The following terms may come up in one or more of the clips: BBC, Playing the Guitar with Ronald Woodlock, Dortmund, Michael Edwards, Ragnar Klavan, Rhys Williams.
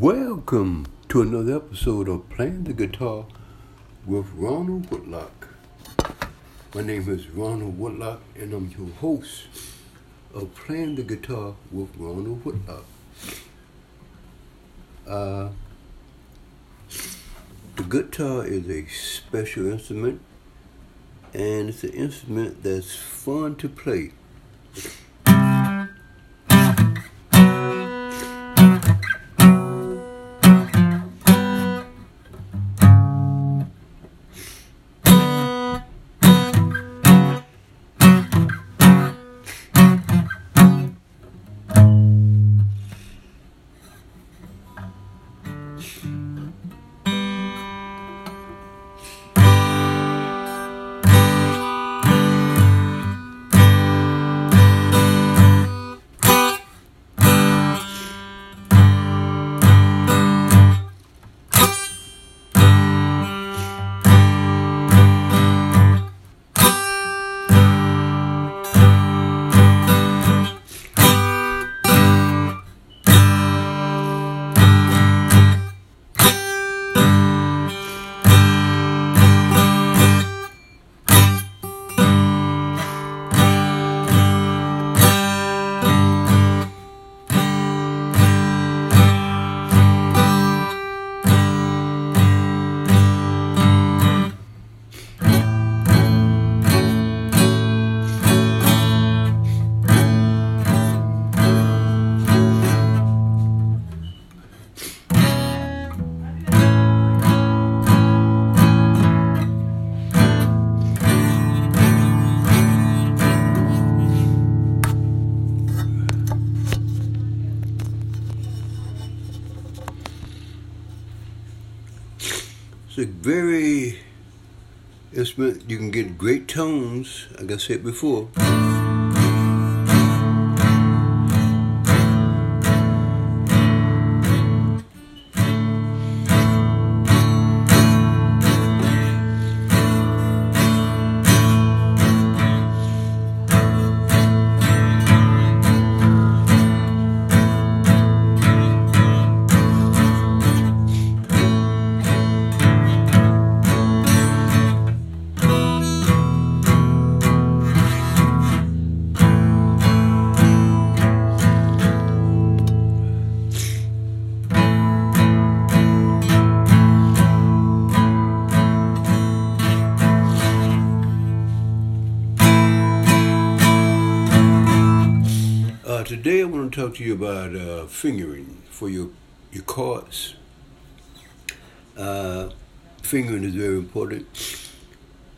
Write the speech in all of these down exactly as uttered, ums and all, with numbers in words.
Welcome to another episode of Playing the Guitar with Ronald Woodlock. My name is Ronald Woodlock and I'm your host of Playing the Guitar with Ronald Woodlock. Uh, the guitar is a special instrument and it's an instrument that's fun to play. It's a very instrument, you can get great tones, like I said before. Today I want to talk to you about uh, fingering for your, your chords. Uh, fingering is very important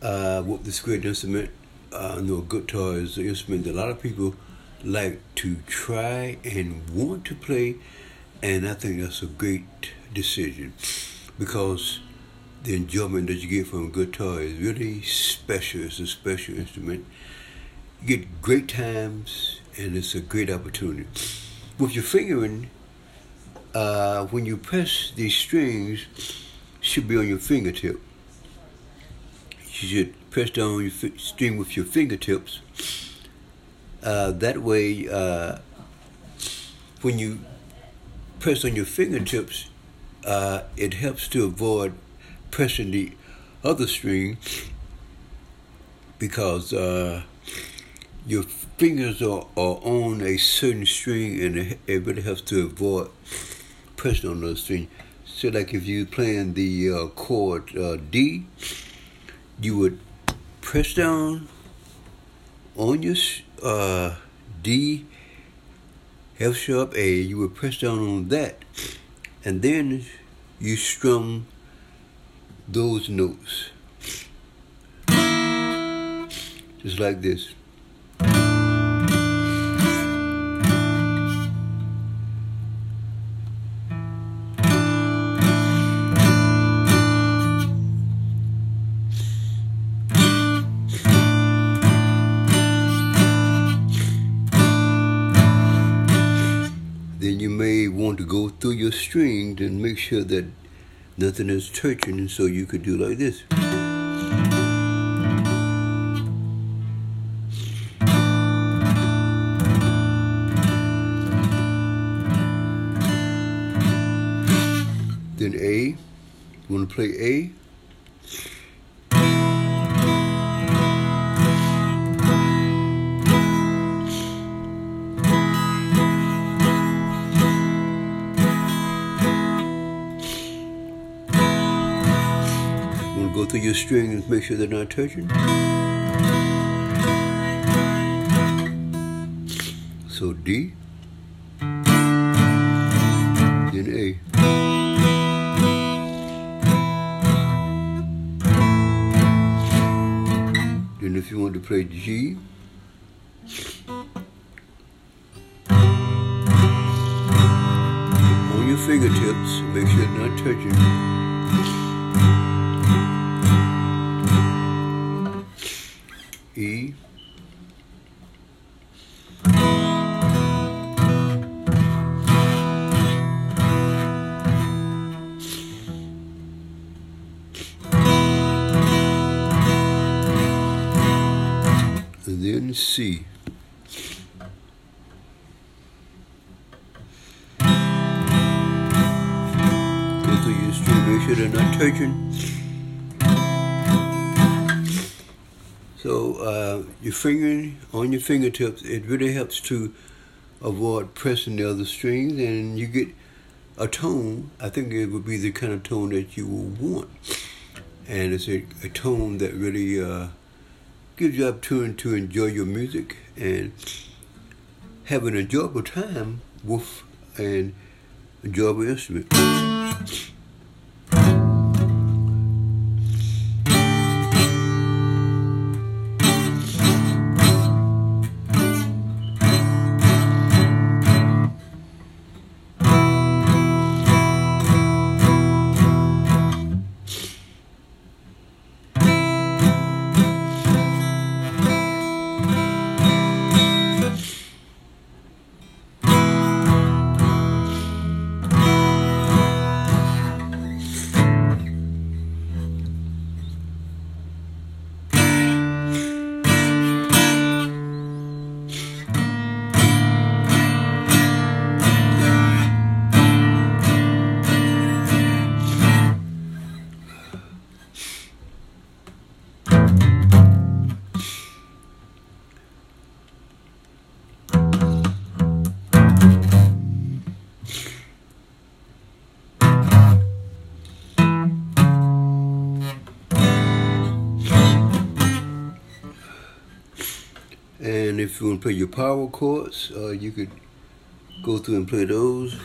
uh, with this great instrument. Uh, I know guitar is an instrument that a lot of people like to try and want to play, and I think that's a great decision because the enjoyment that you get from a guitar is really special. It's a special instrument. You get great times, and it's a great opportunity. With your fingering, uh, when you press these strings, should be on your fingertip. You should press down your fi- string with your fingertips. Uh, that way, uh, when you press on your fingertips, uh, it helps to avoid pressing the other string because uh, your fingers are, are on a certain string, and it, it really helps to avoid pressing on those strings. So like if you're playing the uh, chord uh, D, you would press down on your uh, D, F sharp A, you would press down on that, and then you strum those notes. Just like this. To go through your strings and make sure that nothing is touching, so you could do like this. then A. You want to play A. You want to go through your strings, make sure they're not touching. So D, then A. Then if you want to play G, on your fingertips, make sure it's not touching. E. And then C. Go through your string, make sure they're not touching. So uh, your fingering on your fingertips, it really helps to avoid pressing the other strings, and you get a tone. I think it would be the kind of tone that you will want, and it's a, a tone that really uh, gives you the opportunity to enjoy your music and have an enjoyable time with an enjoyable instrument. And if you want to play your power chords, uh, you could go through and play those.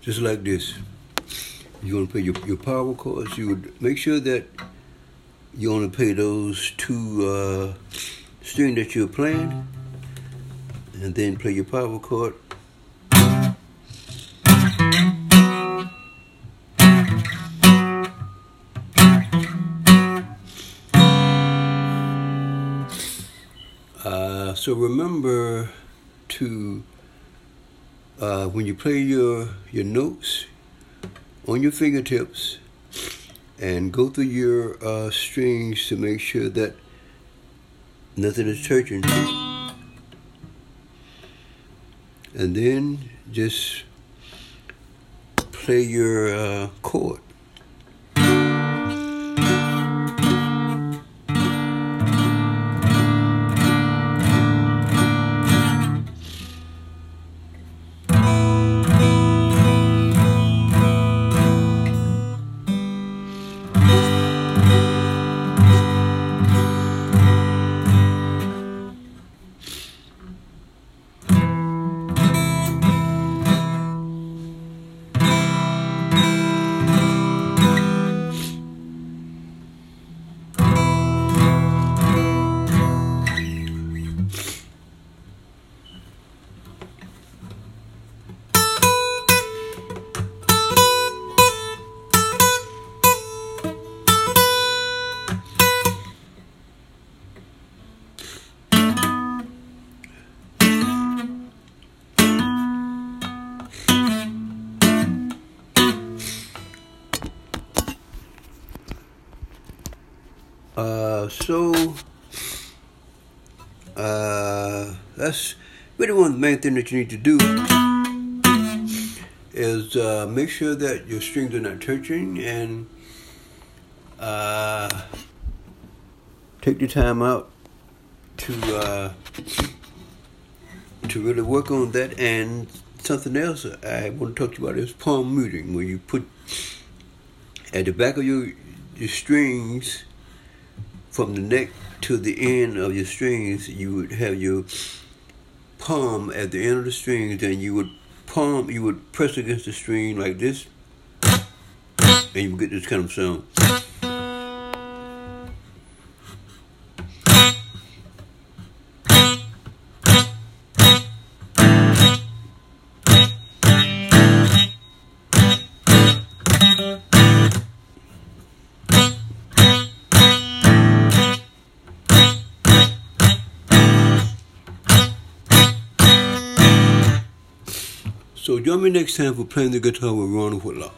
Just like this, you want to play your, your power chords. You would make sure that you only play those two uh, strings that you're playing, and then play your power chord. Uh, so remember to. Uh, when you play your, your notes on your fingertips and go through your uh, strings to make sure that nothing is touching. And then just play your uh, chord. Thank you. uh, so uh, that's really one of the main things that you need to do is uh, make sure that your strings are not touching, and uh, take your time out to uh, to really work on that. And something else I want to talk to you about is palm muting, where you put at the back of your, your strings, from the neck to the end of your strings, you would have your palm at the end of the strings, and you would palm, you would press against the string like this, and you would get this kind of sound. So join me next time for Playing the Guitar with Ronald Woodlock.